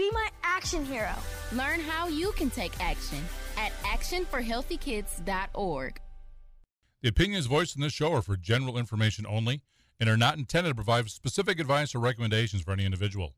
Be my action hero. Learn how you can take action at actionforhealthykids.org. The opinions voiced in this show are for general information only and are not intended to provide specific advice or recommendations for any individual.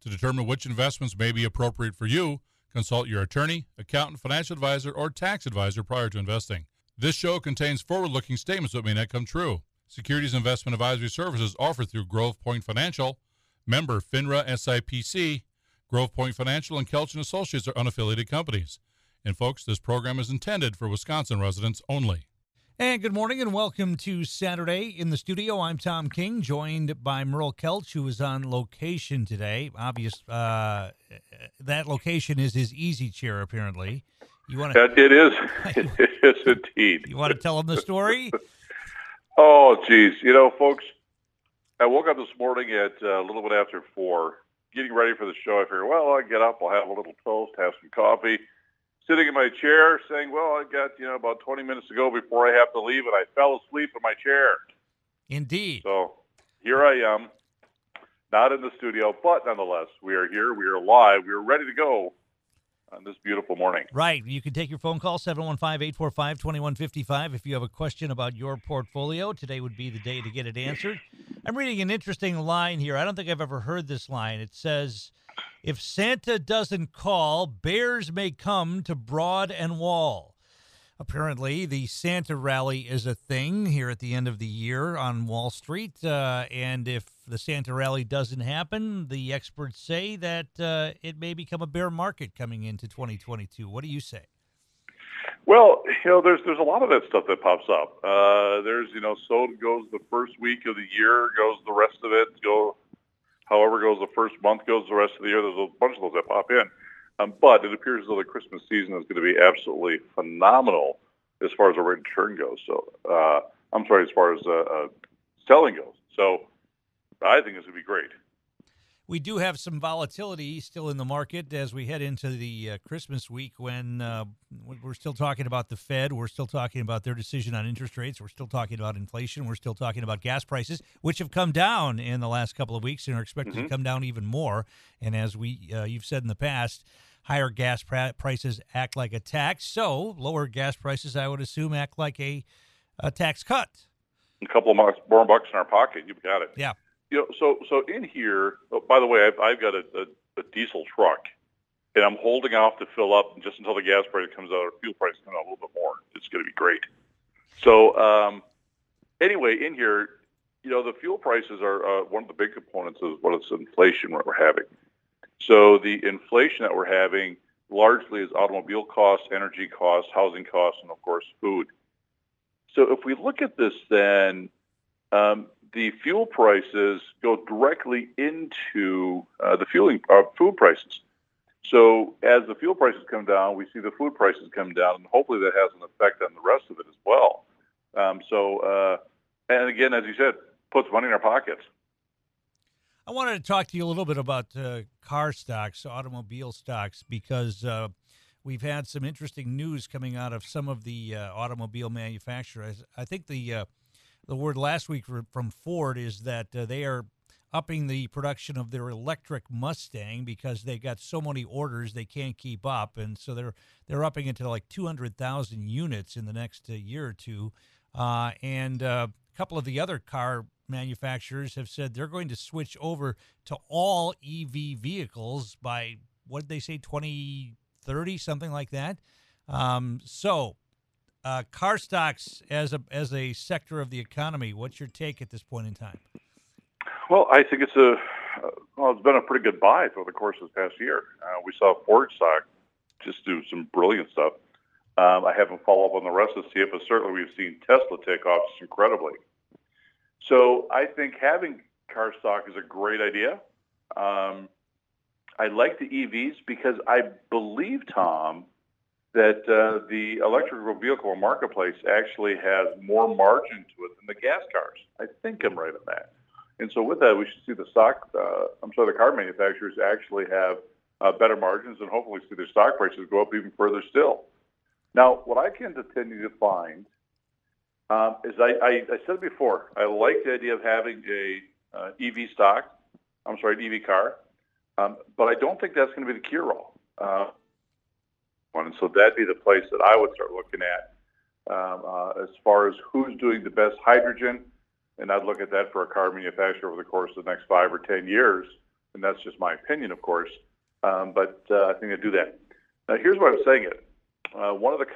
To determine which investments may be appropriate for you, consult your attorney, accountant, financial advisor, or tax advisor prior to investing. This show contains forward-looking statements that may not come true. Securities investment advisory services offered through Grove Point Financial, member FINRA SIPC. Grove Point Financial and Kelch and Associates are unaffiliated companies. And folks, this program is intended for Wisconsin residents only. And good morning and welcome to Saturday in the studio. I'm Tom King, joined by Merle Kelch, who is on location today. Obvious, that location is his easy chair, apparently. You want to? It is. It is indeed. You want to tell him the story? Oh, geez. You know, folks, I woke up this morning at a little bit after 4, getting ready for the show. I figured, well, I'll get up, I'll have a little toast, have some coffee. Sitting in my chair saying, well, I got, you know, about 20 minutes to go before I have to leave, and I fell asleep in my chair. Indeed. So here I am, not in the studio, but nonetheless, we are here, we are live, we are ready to go on this beautiful morning. Right. You can take your phone call, 715-845-2155, if you have a question about your portfolio. Today would be the day to get it answered. I'm reading an interesting line here. I don't think I've ever heard this line. It says, if Santa doesn't call, bears may come to Broad and Wall. Apparently, the Santa rally is a thing here at the end of the year on Wall Street. And if the Santa rally doesn't happen, the experts say that it may become a bear market coming into 2022. What do you say? Well, you know, there's a lot of that stuff that pops up. There's, you know, so goes the first week of the year, goes the rest of it, however goes the first month, goes the rest of the year. There's a bunch of those that pop in. But it appears as though the Christmas season is going to be absolutely phenomenal as far as a return goes. So, I'm sorry, as far as selling goes. So I think it's going to be great. We do have some volatility still in the market as we head into the Christmas week when we're still talking about the Fed. We're still talking about their decision on interest rates. We're still talking about inflation. We're still talking about gas prices, which have come down in the last couple of weeks and are expected to come down even more. And as we you've said in the past, higher gas prices act like a tax. So lower gas prices, I would assume, act like a tax cut. A couple of more bucks in our pocket. You've got it. Yeah. You know, so in here, oh, by the way, I've got a diesel truck, and I'm holding off to fill up just until the gas price comes out, or fuel price comes out a little bit more. It's going to be great. So anyway, in here, you know, the fuel prices are one of the big components of what it's inflation that we're having. So the inflation that we're having largely is automobile costs, energy costs, housing costs, and, of course, food. So if we look at this then, the fuel prices go directly into the fueling food prices. So as the fuel prices come down, we see the food prices come down, and hopefully that has an effect on the rest of it as well. And again, as you said, puts money in our pockets. I wanted to talk to you a little bit about car stocks, automobile stocks, because we've had some interesting news coming out of some of the automobile manufacturers. I think the word last week from Ford is that they are upping the production of their electric Mustang because they got so many orders they can't keep up, and so they're upping it to like 200,000 units in the next year or two. And a couple of the other car manufacturers have said they're going to switch over to all EV vehicles by, what did they say, 2030, something like that. Car stocks as a sector of the economy, what's your take at this point in time? Well, I think it's it's been a pretty good buy through the course of the past year. We saw Ford stock just do some brilliant stuff. I haven't followed up on the rest of the CF, but certainly we've seen Tesla take off incredibly. So I think having car stock is a great idea. I like the EVs because I believe, Tom, that the electric vehicle marketplace actually has more margin to it than the gas cars. I think I'm right on that. And so with that, we should see the car manufacturers actually have better margins and hopefully see their stock prices go up even further still. Now, what I can continue to find is I said before, I like the idea of having an EV car. But I don't think that's going to be the cure-all. And so that'd be the place that I would start looking at as far as who's doing the best hydrogen. And I'd look at that for a car manufacturer over the course of the next 5 or 10 years. And that's just my opinion, of course. I think I'd do that. Now, here's why I'm saying it. One of the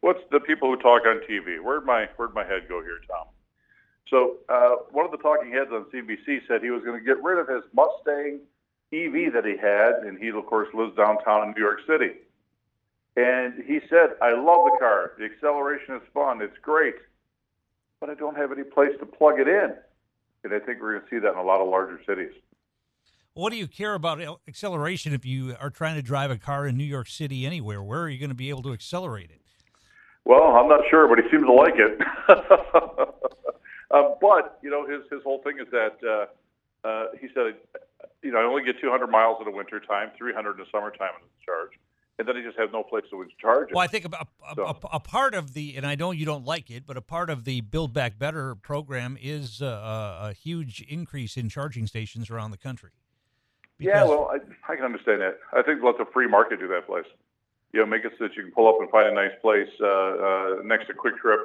what's the people who talk on TV? Where'd my head go here, Tom? So one of the talking heads on CBC said he was going to get rid of his Mustang EV that he had, and he, of course, lives downtown in New York City. And he said, I love the car. The acceleration is fun. It's great. But I don't have any place to plug it in. And I think we're going to see that in a lot of larger cities. What do you care about acceleration if you are trying to drive a car in New York City anywhere? Where are you going to be able to accelerate it? Well, I'm not sure, but he seems to like it. But, you know, his whole thing is that he said, you know, I only get 200 miles in the wintertime, 300 in the summertime in the charge. And then I just have no place to charge it. Well, I think a part of the, and I know you don't like it, but a part of the Build Back Better program is a huge increase in charging stations around the country. Yeah, well, I can understand that. I think let the free market do that place. You know, make it so that you can pull up and find a nice place next to Quick Trip.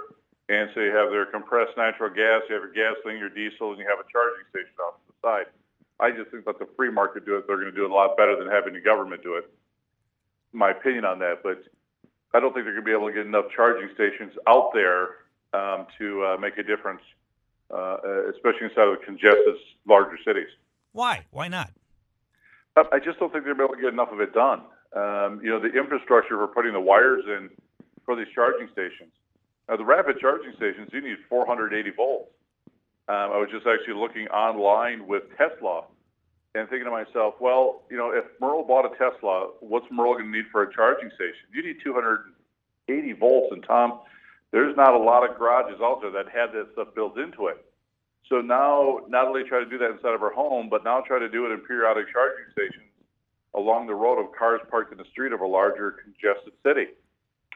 And so you have their compressed natural gas, you have your gasoline, your diesel, and you have a charging station off to the side. I just think let the free market do it. They're going to do it a lot better than having the government do it. My opinion on that, but I don't think they're going to be able to get enough charging stations out there to make a difference, especially inside of the congested larger cities. Why? Why not? I just don't think they're going to be able to get enough of it done. You know, the infrastructure for putting the wires in for these charging stations. Now, the rapid charging stations, you need 480 volts. I was just actually looking online with Tesla and thinking to myself, well, you know, if Merle bought a Tesla, what's Merle going to need for a charging station? You need 280 volts. And, Tom, there's not a lot of garages out there that had that stuff built into it. So now not only try to do that inside of our home, but now try to do it in periodic charging stations along the road of cars parked in the street of a larger congested city.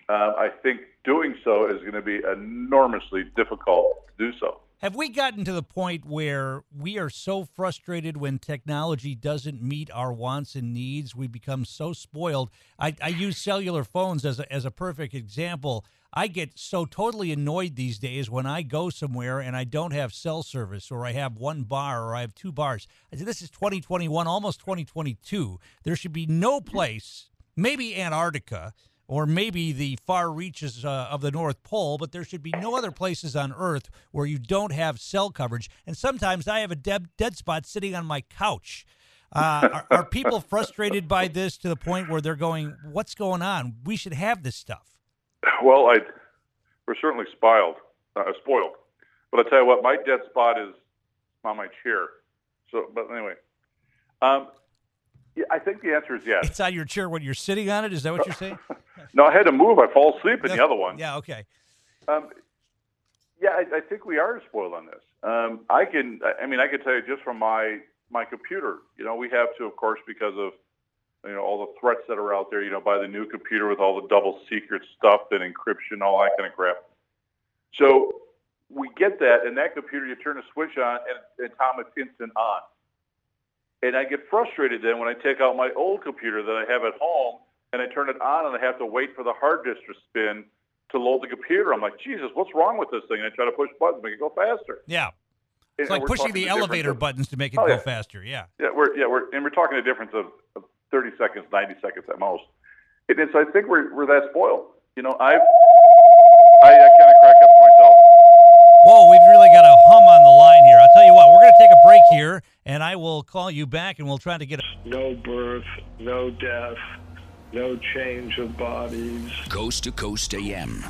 I think doing so is going to be enormously difficult to do so. Have we gotten to the point where we are so frustrated when technology doesn't meet our wants and needs? We become so spoiled. I use cellular phones as a perfect example. I get so totally annoyed these days when I go somewhere and I don't have cell service, or I have one bar, or I have two bars. I said, this is 2021, almost 2022. There should be no place, maybe Antarctica, or maybe the far reaches of the North Pole, but there should be no other places on Earth where you don't have cell coverage. And sometimes I have a dead spot sitting on my couch. Are people frustrated by this to the point where they're going, what's going on? We should have this stuff. Well, we're certainly spoiled. But I'll tell you what, my dead spot is on my chair. So, but anyway, I think the answer is yes. It's on your chair when you're sitting on it? Is that what you're saying? No, I had to move. I fall asleep in the other one. Yeah, okay. I think we are spoiled on this. I can tell you just from my computer. You know, we have to, of course, because of, you know, all the threats that are out there, you know, by the new computer with all the double secret stuff and encryption, all that kind of crap. So we get that, and that computer, you turn a switch on, and Tom, it's instant on. And I get frustrated then when I take out my old computer that I have at home, and I turn it on, and I have to wait for the hard disk to spin to load the computer. I'm like, Jesus, what's wrong with this thing? And I try to push buttons, make it go faster. Yeah. It's like pushing the elevator buttons to make it go faster, yeah. Yeah, we're talking a difference of 30 seconds, 90 seconds at most. And so I think we're that spoiled. You know, I kind of crack up to myself. Whoa, we've really got a hum on the line here. I'll tell you what, we're going to take a break here, and I will call you back, and we'll try to get a... No birth, no death, no change of bodies. Coast to Coast AM.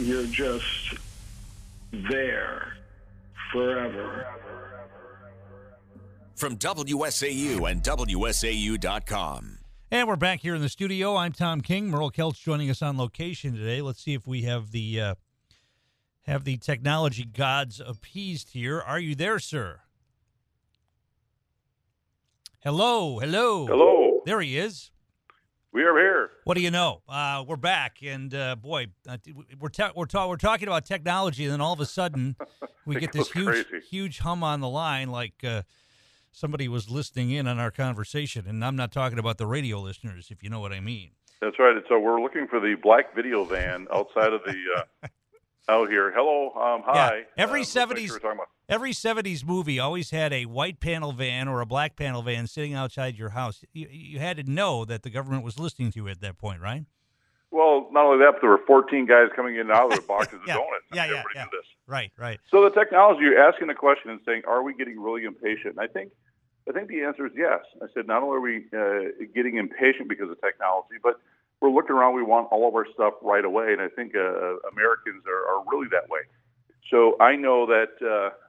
You're just there forever. From WSAU and WSAU.com. And we're back here in the studio. I'm Tom King. Merle Kelch joining us on location today. Let's see if we have the technology gods appeased here. Are you there, sir? Hello. There he is. We are here. What do you know? We're back, and we're talking about technology, and then all of a sudden we get this huge hum on the line, like. somebody was listening in on our conversation, and I'm not talking about the radio listeners, if you know what I mean. That's right. So we're looking for the black video van outside of the out here. Hello, hi. Yeah. Every 70s movie always had a white panel van or a black panel van sitting outside your house. You had to know that the government was listening to you at that point, right? Well, not only that, but there were 14 guys coming in and out of the boxes of donuts. Everybody did this. Right, right. So the technology, you're asking the question and saying, are we getting really impatient? And I think the answer is yes. I said, not only are we getting impatient because of technology, but we're looking around, we want all of our stuff right away. And I think Americans are really that way. So I know that,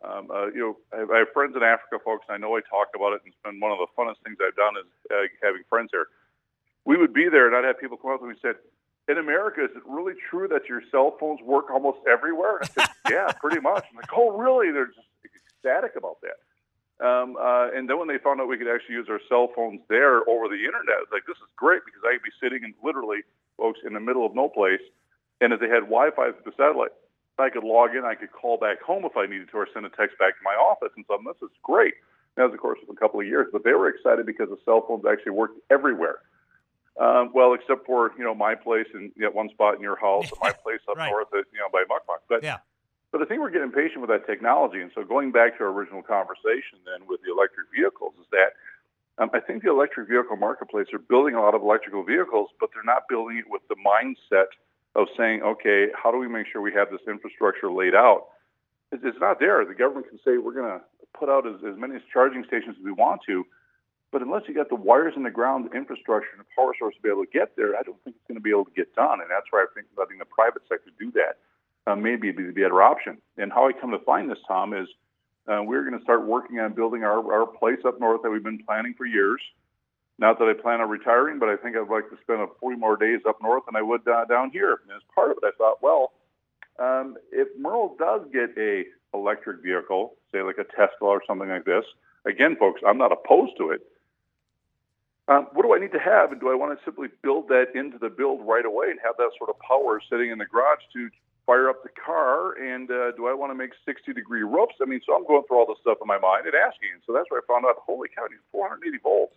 I have friends in Africa, folks, and I know I talk about it, and it's been one of the funnest things I've done is having friends here. We would be there, and I'd have people come up and we said, in America, is it really true that your cell phones work almost everywhere? I said, yeah, pretty much. I'm like, oh, really? They're just ecstatic about that. And then when they found out we could actually use our cell phones there over the internet, like, this is great, because I could be sitting in literally, folks, in the middle of no place, and if they had Wi-Fi through the satellite, I could log in, I could call back home if I needed to, or send a text back to my office and something. This is great. That was, of course, a couple of years, but they were excited because the cell phones actually worked everywhere. Well, except for, my place and one spot in your house, and my place up north, by Muckmuck. But, but I think we're getting impatient with that technology. And so going back to our original conversation then with the electric vehicles is that I think the electric vehicle marketplace are building a lot of electrical vehicles, but they're not building it with the mindset of saying, okay, how do we make sure we have this infrastructure laid out? It's not there. The government can say we're going to put out as many charging stations as we want to, but unless you got the wires in the ground, the infrastructure, and the power source to be able to get there, I don't think it's going to be able to get done. And that's why I think letting the private sector do that maybe be the better option. And how I come to find this, Tom, is we're going to start working on building our place up north that we've been planning for years. Not that I plan on retiring, but I think I'd like to spend 40 more days up north than I would down here. And as part of it, I thought, well, if Merle does get a electric vehicle, say like a Tesla or something like this, again, folks, I'm not opposed to it. What do I need to have, and do I want to simply build that into the build right away and have that sort of power sitting in the garage to fire up the car, and do I want to make 60-degree ropes? I mean, so I'm going through all this stuff in my mind and asking, and so that's where I found out, holy cow, you need 480 volts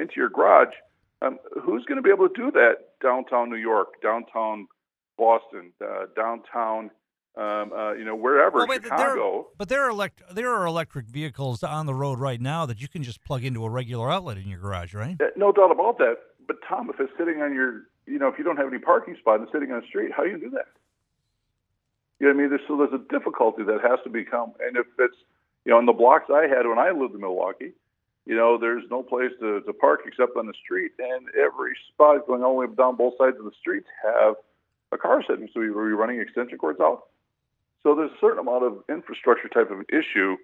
into your garage. Who's going to be able to do that downtown New York, downtown Boston, downtown wherever, Chicago. But there are electric vehicles on the road right now that you can just plug into a regular outlet in your garage, right? No doubt about that. But, Tom, if it's sitting on your, if you don't have any parking spot and it's sitting on the street, how do you do that? You know what I mean? So there's a difficulty that has to become, and if it's, in the blocks I had when I lived in Milwaukee, there's no place to park except on the street, and every spot going all the way down both sides of the streets have a car sitting, so we were running extension cords out. So there's a certain amount of infrastructure type of an issue,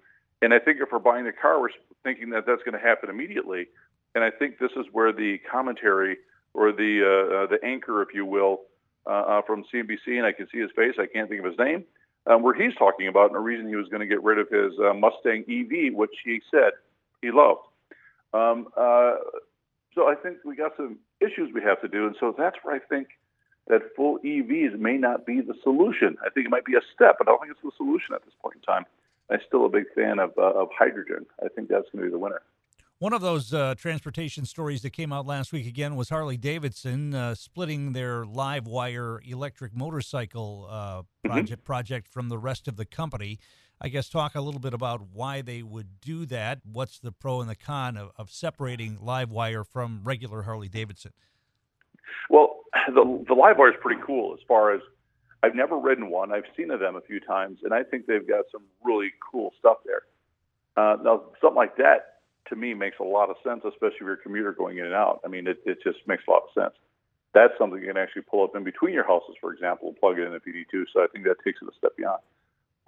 and I think if we're buying a car, we're thinking that that's going to happen immediately. And I think this is where the commentary or the anchor, if you will, from CNBC, and I can see his face, I can't think of his name, where he's talking about and the reason he was going to get rid of his Mustang EV, which he said he loved. So I think we got some issues we have to do, and so that's where I think that full EVs may not be the solution. I think it might be a step, but I don't think it's the solution at this point in time. I'm still a big fan of hydrogen. I think that's going to be the winner. One of those transportation stories that came out last week again was Harley-Davidson splitting their LiveWire electric motorcycle project from the rest of the company. I guess talk a little bit about why they would do that. What's the pro and the con of separating LiveWire from regular Harley-Davidson? Well, the LiveWire is pretty cool as far as I've never ridden one. I've seen them a few times, and I think they've got some really cool stuff there. Now, something like that, to me, makes a lot of sense, especially if you're a commuter going in and out. I mean, it just makes a lot of sense. That's something you can actually pull up in between your houses, for example, and plug it in a PD2, so I think that takes it a step beyond.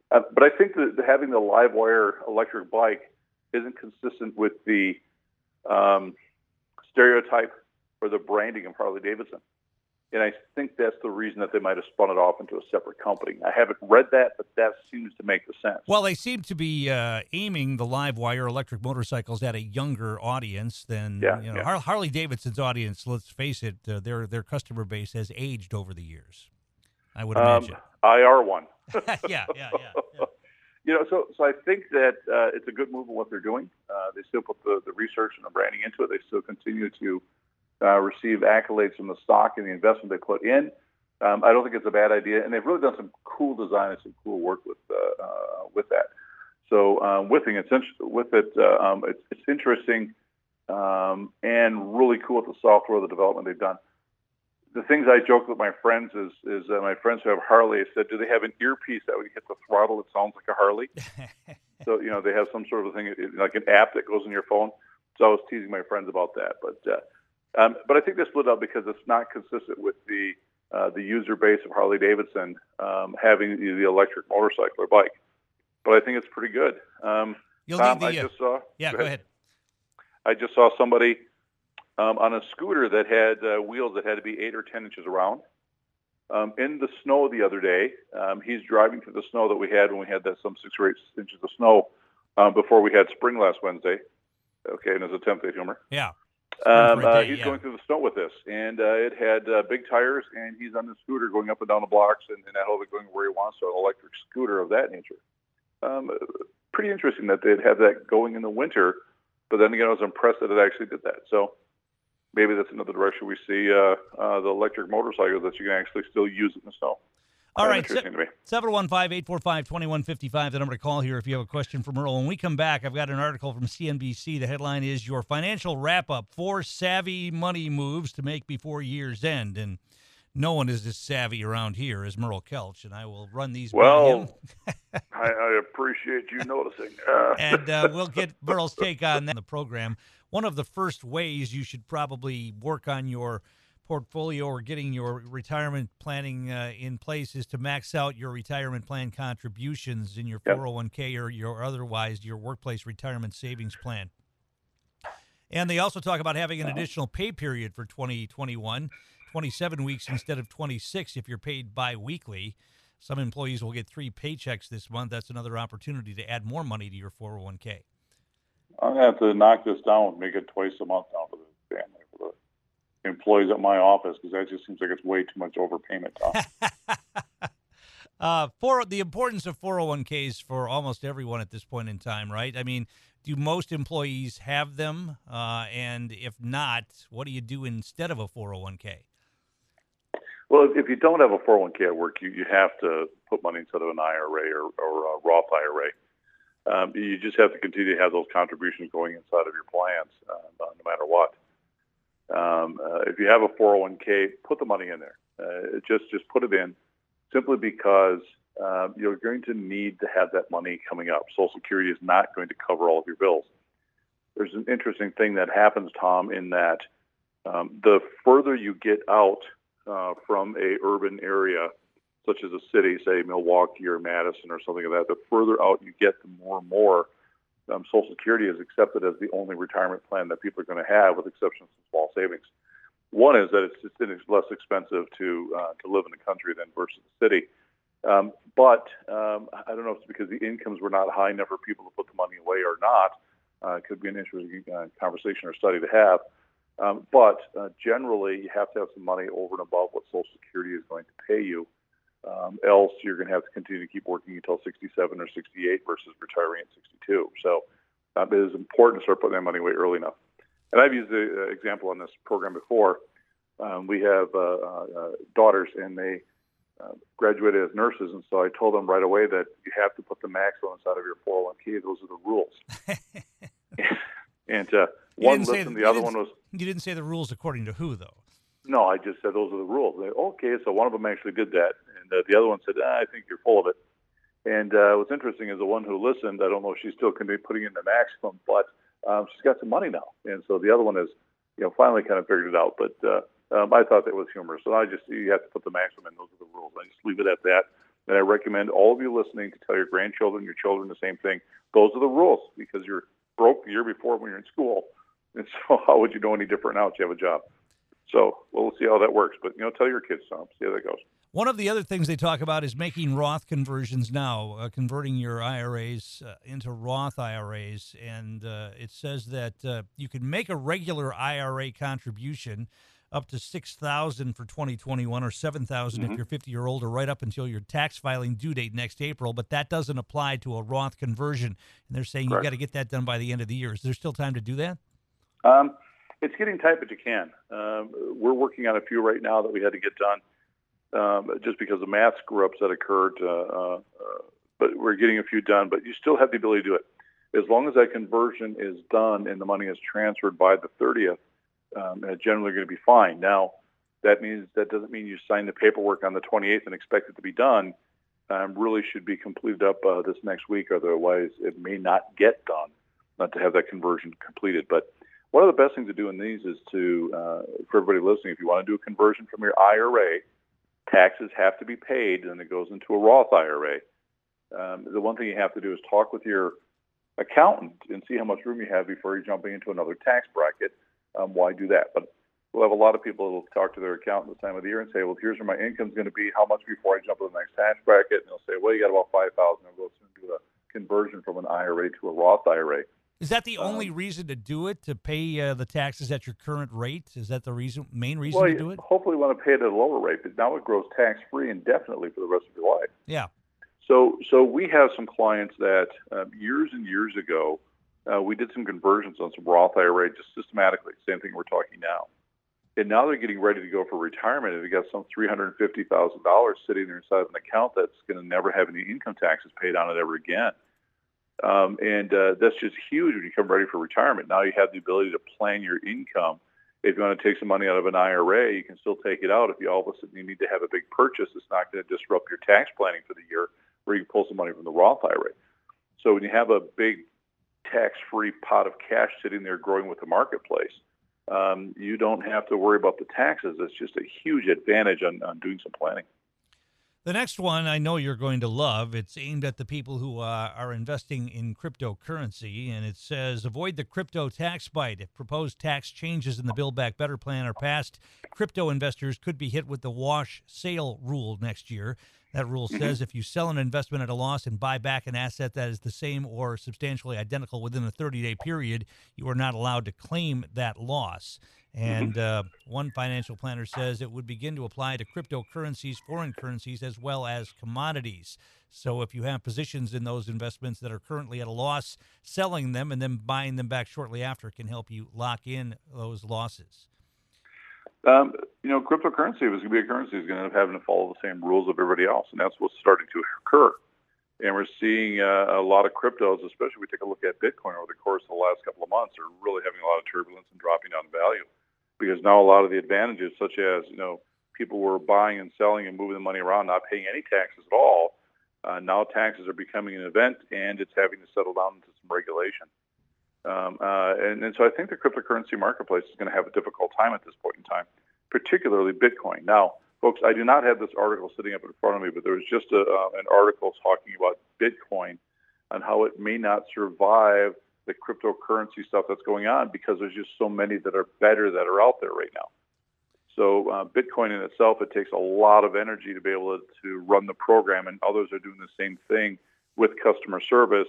But I think that having the LiveWire electric bike isn't consistent with the stereotype or the branding of Harley-Davidson. And I think that's the reason that they might have spun it off into a separate company. I haven't read that, but that seems to make the sense. Well, they seem to be aiming the LiveWire electric motorcycles at a younger audience than Harley-Davidson's audience. Let's face it, their customer base has aged over the years, I would imagine. IR1. yeah. You know, so I think that it's a good move in what they're doing. They still put the research and the branding into it. They still continue to receive accolades from the stock and the investment they put in. I don't think it's a bad idea, and they've really done some cool design and some cool work with that. So it's interesting and really cool with the software, the development they've done. The things I joke with my friends is my friends who have Harley, I said, do they have an earpiece that would hit the throttle that sounds like a Harley? So, you know, they have some sort of thing, like an app that goes in your phone. So I was teasing my friends about that. But I think they split up because it's not consistent with the user base of Harley-Davidson having the electric motorcycle or bike. But I think it's pretty good. I just saw somebody on a scooter that had wheels that had to be 8 or 10 inches around. In the snow the other day, he's driving through the snow that we had when we had that some 6 or 8 inches of snow before we had spring last Wednesday. Okay, and as an attempt at humor. Yeah. He's going through the snow with this, and it had big tires, and he's on the scooter going up and down the blocks and that whole thing going where he wants, so an electric scooter of that nature. Pretty interesting that they'd have that going in the winter, but then again, I was impressed that it actually did that. So maybe that's another direction we see the electric motorcycle that you can actually still use in the snow. All right, 715-845-2155, the number to call here if you have a question for Merle. When we come back, I've got an article from CNBC. The headline is, Your Financial Wrap-Up, 4 Savvy Money Moves to Make Before Year's End. And no one is as savvy around here as Merle Kelch, and I will run these by him. I appreciate you noticing. And we'll get Merle's take on that in the program. One of the first ways you should probably work on your portfolio or getting your retirement planning in place is to max out your retirement plan contributions in your 401k or your workplace retirement savings plan. And they also talk about having an additional pay period for 2021, 27 weeks instead of 26 if you're paid biweekly. Some employees will get 3 paychecks this month. That's another opportunity to add more money to your 401k. I'm going to have to knock this down and make it twice a month now for the family, for the employees at my office, because that just seems like it's way too much overpayment, Tom. For the importance of 401ks for almost everyone at this point in time, right? I mean, do most employees have them? And if not, what do you do instead of a 401k? Well, if you don't have a 401k at work, you have to put money instead of an IRA or a Roth IRA. You just have to continue to have those contributions going inside of your plans, no matter what. If you have a 401k, put the money in there. Just put it in, simply because you're going to need to have that money coming up. Social Security is not going to cover all of your bills. There's an interesting thing that happens, Tom, in that the further you get out from a urban area, such as a city, say Milwaukee or Madison or something like that, the further out you get, the more and more Social Security is accepted as the only retirement plan that people are going to have, with exceptions to small savings. One is that it's less expensive to live in the country than versus the city. But I don't know if it's because the incomes were not high enough for people to put the money away or not. It could be an interesting conversation or study to have. But generally, you have to have some money over and above what Social Security is going to pay you. Else you're going to have to continue to keep working until 67 or 68 versus retiring at 62. So it is important to start putting that money away early enough. And I've used the example on this program before. We have daughters, and they graduated as nurses, and so I told them right away that you have to put the maximum inside of your 401k. Those are the rules. And one listened, and the other one was... You didn't say the rules according to who, though? No, I just said those are the rules. They, okay, so one of them actually did that. And the other one said, I think you're full of it. And what's interesting is the one who listened, I don't know if she's still going to be putting in the maximum, but she's got some money now. And so the other one is, you know, finally kind of figured it out. But I thought that was humorous. So you have to put the maximum in. Those are the rules. I just leave it at that. And I recommend all of you listening to tell your grandchildren, your children, the same thing. Those are the rules, because you're broke the year before when you're in school. And so how would you know any different now if you have a job? So we'll see how that works. But, you know, tell your kids, Tom. See how that goes. One of the other things they talk about is making Roth conversions now, converting your IRAs into Roth IRAs. And it says that you can make a regular IRA contribution up to $6,000 for 2021 or $7,000 if you're 50 or older, right up until your tax filing due date next April. But that doesn't apply to a Roth conversion. And they're saying you've got to get that done by the end of the year. Is there still time to do that? It's getting tight, but you can. We're working on a few right now that we had to get done just because the math screw-ups that occurred. But we're getting a few done. But you still have the ability to do it. As long as that conversion is done and the money is transferred by the 30th, it's generally going to be fine. Now, that doesn't mean you sign the paperwork on the 28th and expect it to be done. Really should be completed up this next week, otherwise it may not get done, not to have that conversion completed. But one of the best things to do in these is to, for everybody listening, if you want to do a conversion from your IRA, taxes have to be paid, and it goes into a Roth IRA. The one thing you have to do is talk with your accountant and see how much room you have before you're jumping into another tax bracket. Why do that? But we'll have a lot of people who will talk to their accountant this time of the year and say, well, here's where my income's going to be, how much before I jump into the next tax bracket? And they'll say, well, you got about $5,000. And we'll do the conversion from an IRA to a Roth IRA. Is that the only reason to do it, to pay the taxes at your current rate? Is that the main reason to do it? Hopefully you want to pay it at a lower rate, but now it grows tax-free indefinitely for the rest of your life. Yeah. So we have some clients that years and years ago, we did some conversions on some Roth IRA just systematically, same thing we're talking now. And now they're getting ready to go for retirement, and they got some $350,000 sitting there inside of an account that's going to never have any income taxes paid on it ever again. That's just huge when you come ready for retirement. Now you have the ability to plan your income. If you want to take some money out of an IRA, you can still take it out. If you all of a sudden you need to have a big purchase, it's not going to disrupt your tax planning for the year, where you can pull some money from the Roth IRA. So when you have a big tax-free pot of cash sitting there growing with the marketplace, you don't have to worry about the taxes. It's just a huge advantage on doing some planning. The next one I know you're going to love. It's aimed at the people who are investing in cryptocurrency, and it says, avoid the crypto tax bite. If proposed tax changes in the Build Back Better plan are passed, crypto investors could be hit with the wash sale rule next year. That rule says if you sell an investment at a loss and buy back an asset that is the same or substantially identical within a 30-day period, you are not allowed to claim that loss. And one financial planner says it would begin to apply to cryptocurrencies, foreign currencies, as well as commodities. So if you have positions in those investments that are currently at a loss, selling them and then buying them back shortly after can help you lock in those losses. Cryptocurrency, if it's going to be a currency, is going to end up having to follow the same rules of everybody else, and that's what's starting to occur. And we're seeing a lot of cryptos, especially if we take a look at Bitcoin over the course of the last couple of months, are really having a lot of turbulence and dropping down in value, because now a lot of the advantages, such as, people were buying and selling and moving the money around, not paying any taxes at all, now taxes are becoming an event, and it's having to settle down into some regulation. So I think the cryptocurrency marketplace is going to have a difficult time at this point in time, particularly Bitcoin. Now, folks, I do not have this article sitting up in front of me, but there was just an article talking about Bitcoin and how it may not survive the cryptocurrency stuff that's going on, because there's just so many that are better that are out there right now. So Bitcoin in itself, it takes a lot of energy to be able to run the program, and others are doing the same thing with customer service,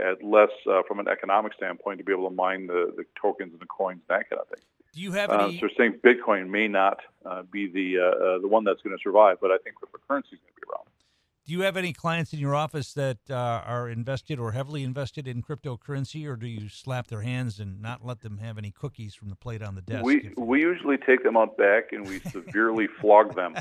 at less from an economic standpoint, to be able to mine the tokens and the coins, that kind of thing. Do you have any? So saying Bitcoin may not be the one that's going to survive, but I think cryptocurrency is going to be around. Do you have any clients in your office that are invested or heavily invested in cryptocurrency, or do you slap their hands and not let them have any cookies from the plate on the desk? We usually take them out back and we severely flog them.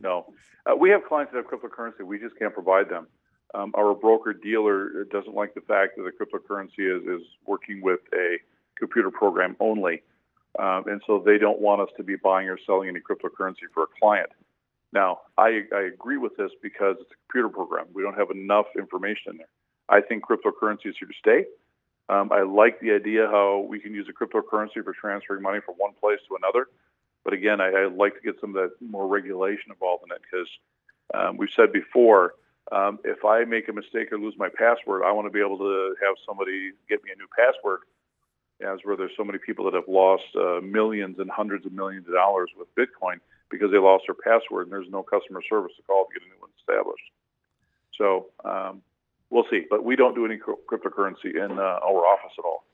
No, we have clients that have cryptocurrency. We just can't provide them. Our broker-dealer doesn't like the fact that the cryptocurrency is working with a computer program only, and so they don't want us to be buying or selling any cryptocurrency for a client. Now, I agree with this because it's a computer program. We don't have enough information in there. I think cryptocurrency is here to stay. I like the idea how we can use a cryptocurrency for transferring money from one place to another, but again, I'd like to get some of that more regulation involved in it, because we've said before, if I make a mistake or lose my password, I want to be able to have somebody get me a new password, as where there's so many people that have lost millions and hundreds of millions of dollars with Bitcoin because they lost their password, and there's no customer service to call to get a new one established. So we'll see. But we don't do any cryptocurrency in our office at all.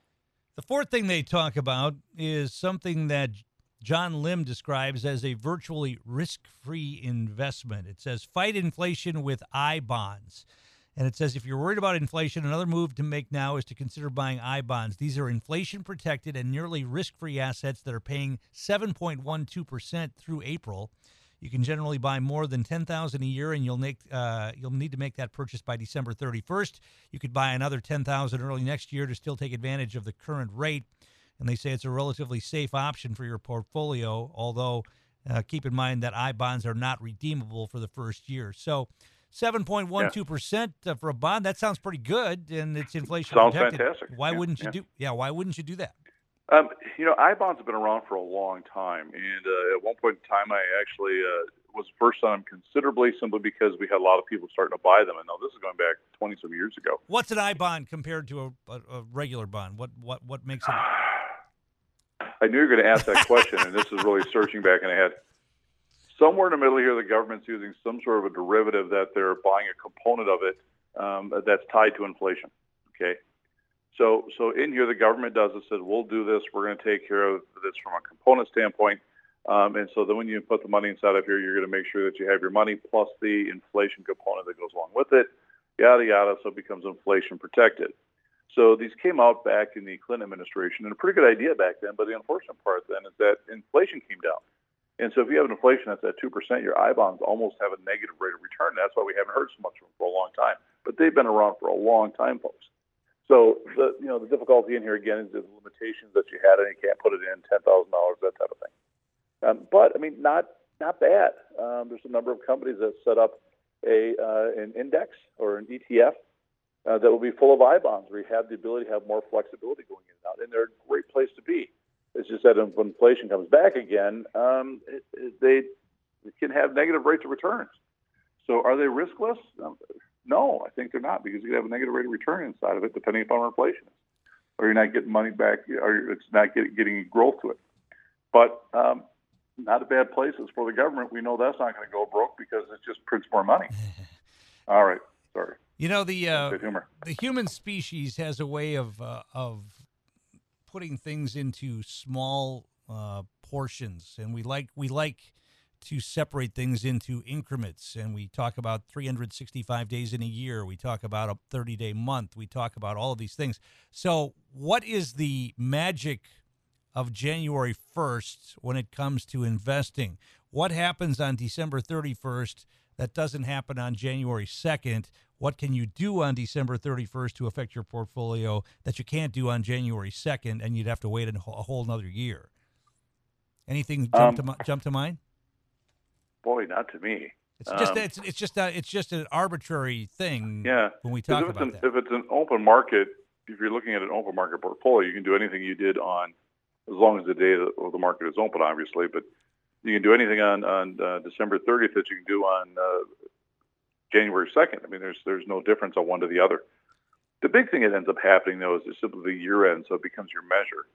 The fourth thing they talk about is something that John Lim describes as a virtually risk-free investment. It says, fight inflation with I-bonds. And it says, if you're worried about inflation, another move to make now is to consider buying I-bonds. These are inflation-protected and nearly risk-free assets that are paying 7.12% through April. You can generally buy more than $10,000 a year, and you'll need to make that purchase by December 31st. You could buy another $10,000 early next year to still take advantage of the current rate. And they say it's a relatively safe option for your portfolio, although keep in mind that I-bonds are not redeemable for the first year. So 7.12% for a bond, that sounds pretty good, and it's inflation protected. Sounds fantastic. Why wouldn't you do that? I-bonds have been around for a long time, and at one point in time I actually was first on them considerably simply because we had a lot of people starting to buy them, and now this is going back 20-some years ago. What's an I-bond compared to a regular bond? What makes it? I knew you were going to ask that question, and this is really searching back in the head. Somewhere in the middle here, the government's using some sort of a derivative that they're buying a component of it that's tied to inflation, okay? So in here, the government does it, says, we'll do this. We're going to take care of this from a component standpoint. And so then when you put the money inside of here, you're going to make sure that you have your money plus the inflation component that goes along with it, yada, yada, so it becomes inflation protected. So these came out back in the Clinton administration, and a pretty good idea back then, but the unfortunate part then is that inflation came down. And so if you have an inflation that's at 2%, your I-bonds almost have a negative rate of return. That's why we haven't heard so much from them for a long time. But they've been around for a long time, folks. So the difficulty in here, again, is the limitations that you had, and you can't put it in, $10,000, that type of thing. But, I mean, not bad. There's a number of companies that set up an index or an ETF that will be full of I-bonds, where you have the ability to have more flexibility going in and out. And they're a great place to be. It's just that when inflation comes back again, they can have negative rates of returns. So are they riskless? No, I think they're not, because you can have a negative rate of return inside of it depending upon where inflation is. Or you're not getting money back, or it's not getting growth to it. But not a bad place. It's for the government. We know that's not going to go broke because it just prints more money. All right. Sorry. The human species has a way of putting things into small portions, and we like to separate things into increments. And we talk about 365 days in a year. We talk about a 30-day month. We talk about all of these things. So what is the magic of January 1st when it comes to investing? What happens on December 31st that doesn't happen on January 2nd? What can you do on December 31st to affect your portfolio that you can't do on January 2nd, and you'd have to wait a whole another year? Anything jump to mind? Boy, not to me. It's just an arbitrary thing. Yeah. When we talk about that, if it's an open market, if you're looking at an open market portfolio, you can do anything you did on, as long as the day of the market is open, obviously. But you can do anything on December 30th that you can do on January 2nd. I mean, there's no difference on one to the other. The big thing that ends up happening, though, is it's simply the year end, so it becomes your measure.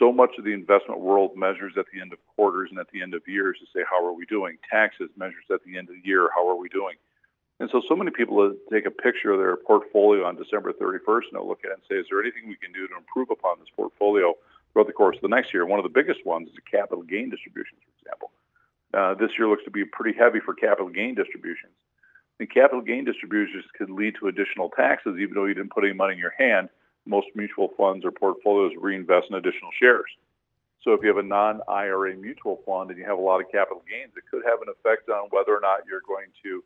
So much of the investment world measures at the end of quarters and at the end of years to say, how are we doing? Taxes measures at the end of the year, how are we doing? And so many people take a picture of their portfolio on December 31st and they'll look at it and say, is there anything we can do to improve upon this portfolio throughout the course of the next year? One of the biggest ones is the capital gain distributions, for example. This year looks to be pretty heavy for capital gain distributions. And capital gain distributions could lead to additional taxes, even though you didn't put any money in your hand. Most mutual funds or portfolios reinvest in additional shares. So if you have a non-IRA mutual fund and you have a lot of capital gains, it could have an effect on whether or not you're going to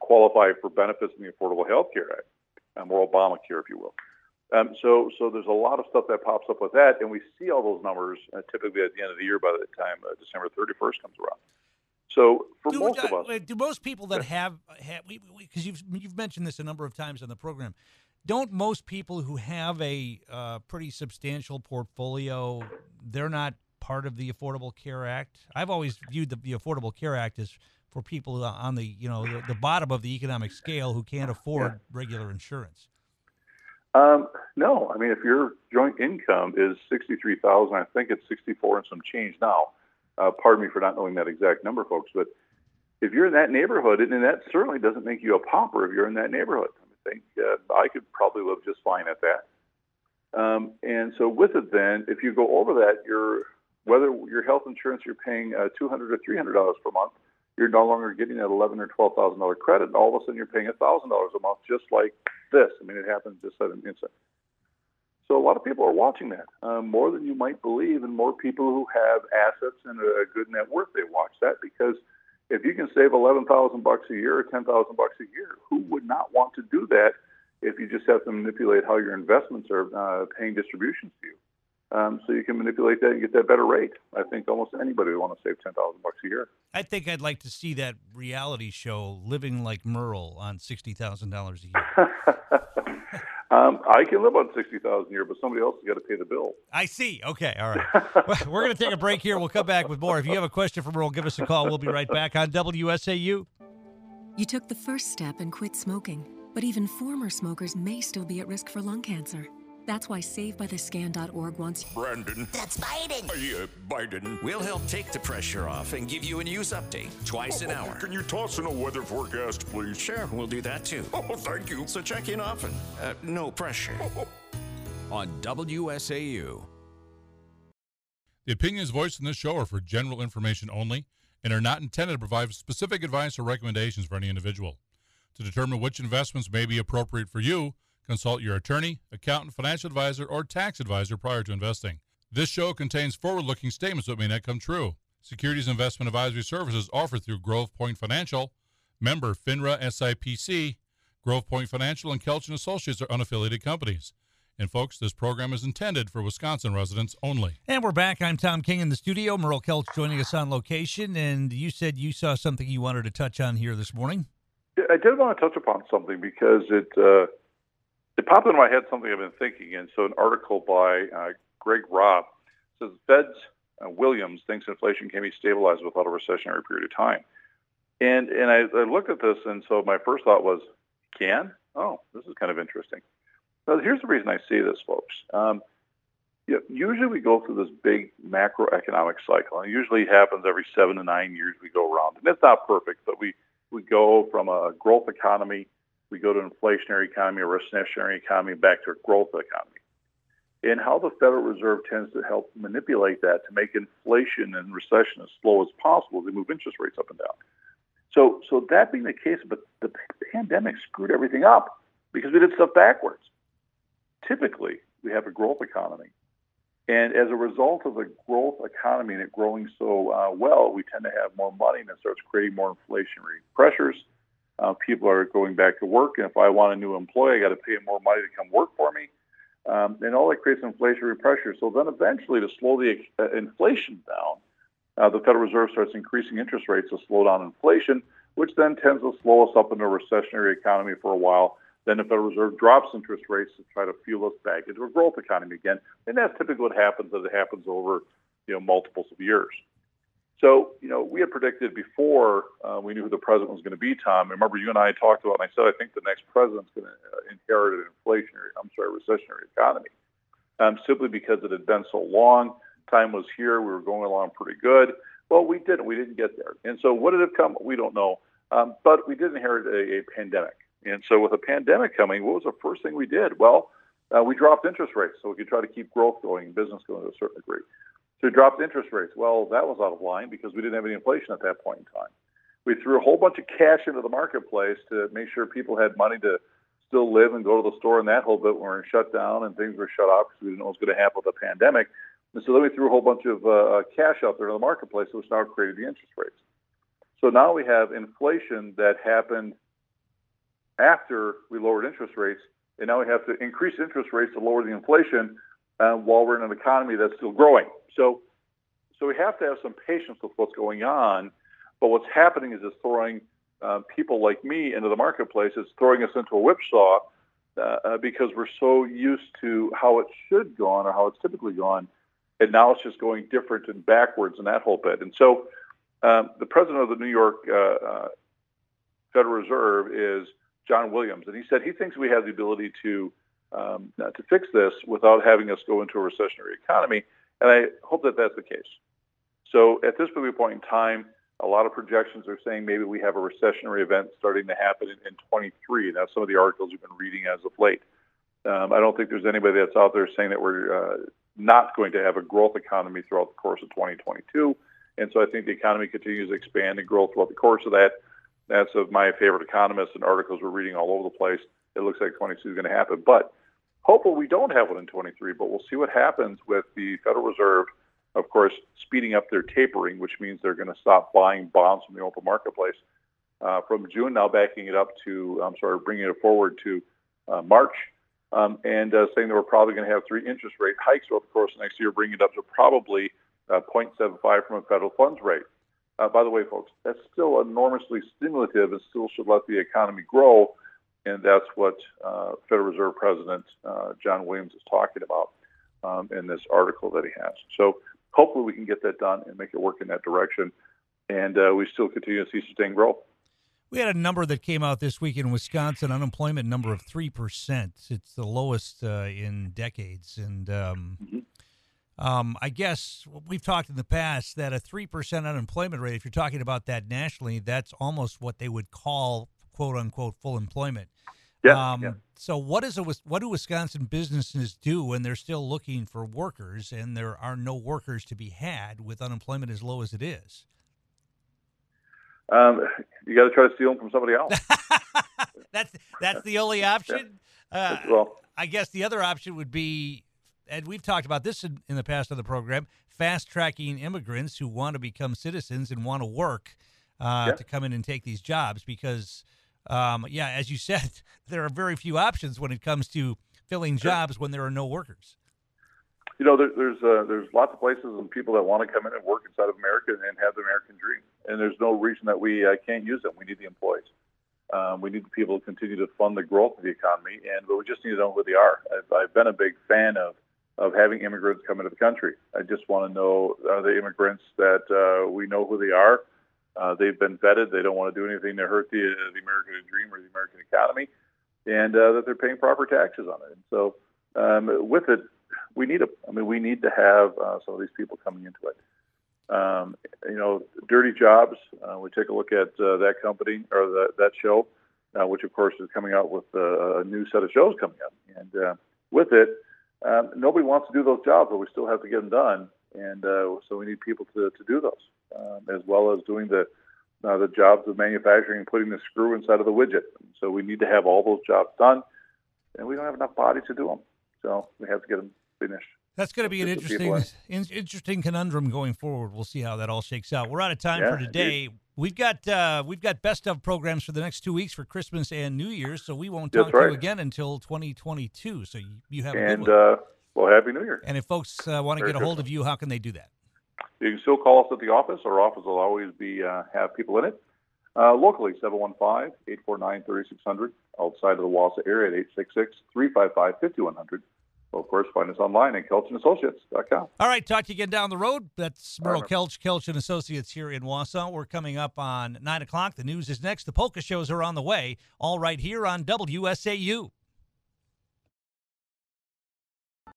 qualify for benefits in the Affordable Healthcare Act, or Obamacare, if you will. So there's a lot of stuff that pops up with that, and we see all those numbers typically at the end of the year by the time December 31st comes around. So for most of us... Do most people that have because you've mentioned this a number of times on the program, don't most people who have a pretty substantial portfolio, they're not part of the Affordable Care Act? I've always viewed the Affordable Care Act as for people on the the bottom of the economic scale who can't afford regular insurance. No, I mean, if your joint income is $63,000, I think it's $64,000 and some change now. Pardon me for not knowing that exact number, folks, but if you're in that neighborhood, and that certainly doesn't make you a pauper if you're in that neighborhood. I think I could probably live just fine at that. And so with it then, if you go over that, you're whether your health insurance you're paying $200 or $300 per month, you're no longer getting that $11,000 or $12,000 credit. All of a sudden, you're paying $1,000 a month, just like this. I mean, it happens just at an instant. So a lot of people are watching that more than you might believe, and more people who have assets and a good net worth, they watch that, because if you can save $11,000 a year or $10,000 a year, who would not want to do that if you just have to manipulate how your investments are paying distributions to you? So you can manipulate that and get that better rate. I think almost anybody would want to save $10,000 a year. I think I'd like to see that reality show, Living Like Merle, on $60,000 a year. I can live on $60,000 a year, but somebody else has got to pay the bill. I see. Okay. All right. We're going to take a break here. We'll come back with more. If you have a question for Merle, give us a call. We'll be right back on WSAU. You took the first step and quit smoking, but even former smokers may still be at risk for lung cancer. That's why SaveByTheScan.org wants Brandon. That's Biden. Yeah, Biden. We'll help take the pressure off and give you a news update twice an hour. Can you toss in a weather forecast, please? Sure, we'll do that too. Oh, thank you. So check in often. No pressure. On WSAU. The opinions voiced in this show are for general information only and are not intended to provide specific advice or recommendations for any individual. To determine which investments may be appropriate for you, consult your attorney, accountant, financial advisor, or tax advisor prior to investing. This show contains forward-looking statements that may not come true. Securities investment advisory services offered through Grove Point Financial, member FINRA SIPC. Grove Point Financial and Kelch and Associates are unaffiliated companies. And folks, this program is intended for Wisconsin residents only. And we're back. I'm Tom King in the studio. Merle Kelch joining us on location. And you said you saw something you wanted to touch on here this morning. I did want to touch upon something because it popped into my head, something I've been thinking, and so an article by Greg Robb says Fed's Williams thinks inflation can be stabilized without a recessionary period of time. And I looked at this, and so my first thought was, can? Oh, this is kind of interesting. Now, here's the reason I see this, folks. Usually we go through this big macroeconomic cycle, and it usually happens every 7 to 9 years we go around. And it's not perfect, but we go from a growth economy, we go to an inflationary economy, a recessionary economy, back to a growth economy. And how the Federal Reserve tends to help manipulate that to make inflation and recession as slow as possible. They move interest rates up and down. So that being the case, but the pandemic screwed everything up because we did stuff backwards. Typically, we have a growth economy. And as a result of the growth economy and it growing so well, we tend to have more money, and it starts creating more inflationary pressures. People are going back to work, and if I want a new employee, I got to pay him more money to come work for me. And all that creates inflationary pressure. So then eventually, to slow the inflation down, the Federal Reserve starts increasing interest rates to slow down inflation, which then tends to slow us up into a recessionary economy for a while. Then the Federal Reserve drops interest rates to try to fuel us back into a growth economy again. And that's typically what happens, as it happens over multiples of years. So, we had predicted before we knew who the president was going to be, Tom. I remember you and I talked about, and I said, I think the next president's going to inherit a recessionary economy, simply because it had been so long. Time was here. We were going along pretty good. Well, we didn't. We didn't get there. And so what did it come? We don't know. But we did inherit a pandemic. And so with a pandemic coming, what was the first thing we did? Well, we dropped interest rates so we could try to keep growth going and business going to a certain degree. So we dropped interest rates. Well, that was out of line because we didn't have any inflation at that point in time. We threw a whole bunch of cash into the marketplace to make sure people had money to still live and go to the store and that whole bit when we were shut down and things were shut off because we didn't know what was going to happen with the pandemic. And so then we threw a whole bunch of cash out there in the marketplace, which now created the interest rates. So now we have inflation that happened after we lowered interest rates, and now we have to increase interest rates to lower the inflation while we're in an economy that's still growing. So we have to have some patience with what's going on, but what's happening is it's throwing people like me into the marketplace. It's throwing us into a whipsaw because we're so used to how it should go on or how it's typically gone, and now it's just going different and backwards and that whole bit. And so the president of the New York Federal Reserve is John Williams, and he said he thinks we have the ability to fix this without having us go into a recessionary economy. And I hope that that's the case. So at this point in time, a lot of projections are saying maybe we have a recessionary event starting to happen in 23. That's some of the articles we've been reading as of late. I don't think there's anybody that's out there saying that we're not going to have a growth economy throughout the course of 2022. And so I think the economy continues to expand and grow throughout the course of that. That's of my favorite economists and articles we're reading all over the place. It looks like 22 is going to happen. But hopefully we don't have one in 23, but we'll see what happens with the Federal Reserve, of course, speeding up their tapering, which means they're going to stop buying bonds from the open marketplace. From June, now backing it up to, bringing it forward to March, and saying that we're probably going to have 3 interest rate hikes over the course of next year, bringing it up to probably 0.75 from a federal funds rate. By the way, folks, that's still enormously stimulative and still should let the economy grow, and that's what Federal Reserve President John Williams is talking about in this article that he has. So hopefully we can get that done and make it work in that direction, and we still continue to see sustained growth. We had a number that came out this week in Wisconsin, unemployment number of 3%. It's the lowest in decades. And I guess we've talked in the past that a 3% unemployment rate, if you're talking about that nationally, that's almost what they would call, quote, unquote, full employment. Yeah. So what do Wisconsin businesses do when they're still looking for workers and there are no workers to be had with unemployment as low as it is? You got to try to steal them from somebody else. That's the only option. Yeah. I guess the other option would be, and we've talked about this in the past on the program, fast-tracking immigrants who want to become citizens and want to work to come in and take these jobs because, as you said, there are very few options when it comes to filling jobs when there are no workers. You know, there's lots of places and people that want to come in and work inside of America and have the American dream. And there's no reason that we can't use them. We need the employees. We need the people to continue to fund the growth of the economy, but we just need to know who they are. I've been a big fan of having immigrants come into the country. I just want to know, are they immigrants that we know who they are? They've been vetted. They don't want to do anything to hurt the American dream or the American economy, and that they're paying proper taxes on it. And so with it, we need to have some of these people coming into it. Dirty Jobs, we take a look at that company or that show, which, of course, is coming out with a new set of shows coming up. And with it, nobody wants to do those jobs, but we still have to get them done. And so we need people to do those, as well as doing the jobs of manufacturing and putting the screw inside of the widget. So we need to have all those jobs done, and we don't have enough bodies to do them. So we have to get them finished. That's going to be an interesting conundrum going forward. We'll see how that all shakes out. We're out of time for today. Indeed. We've got best of programs for the next 2 weeks for Christmas and New Year's, so we won't talk to you again until 2022. So you have a good one. Well, Happy New Year. And if folks want to get a hold of you, how can they do that? You can still call us at the office. Our office will always be have people in it. Locally, 715-849-3600. Outside of the Wausau area at 866-355-5100. Well, of course, find us online at kelchandassociates.com. All right, talk to you again down the road. That's Merle Kelch, Kelch and Associates here in Wausau. We're coming up on 9 o'clock. The news is next. The polka shows are on the way. All right here on WSAU.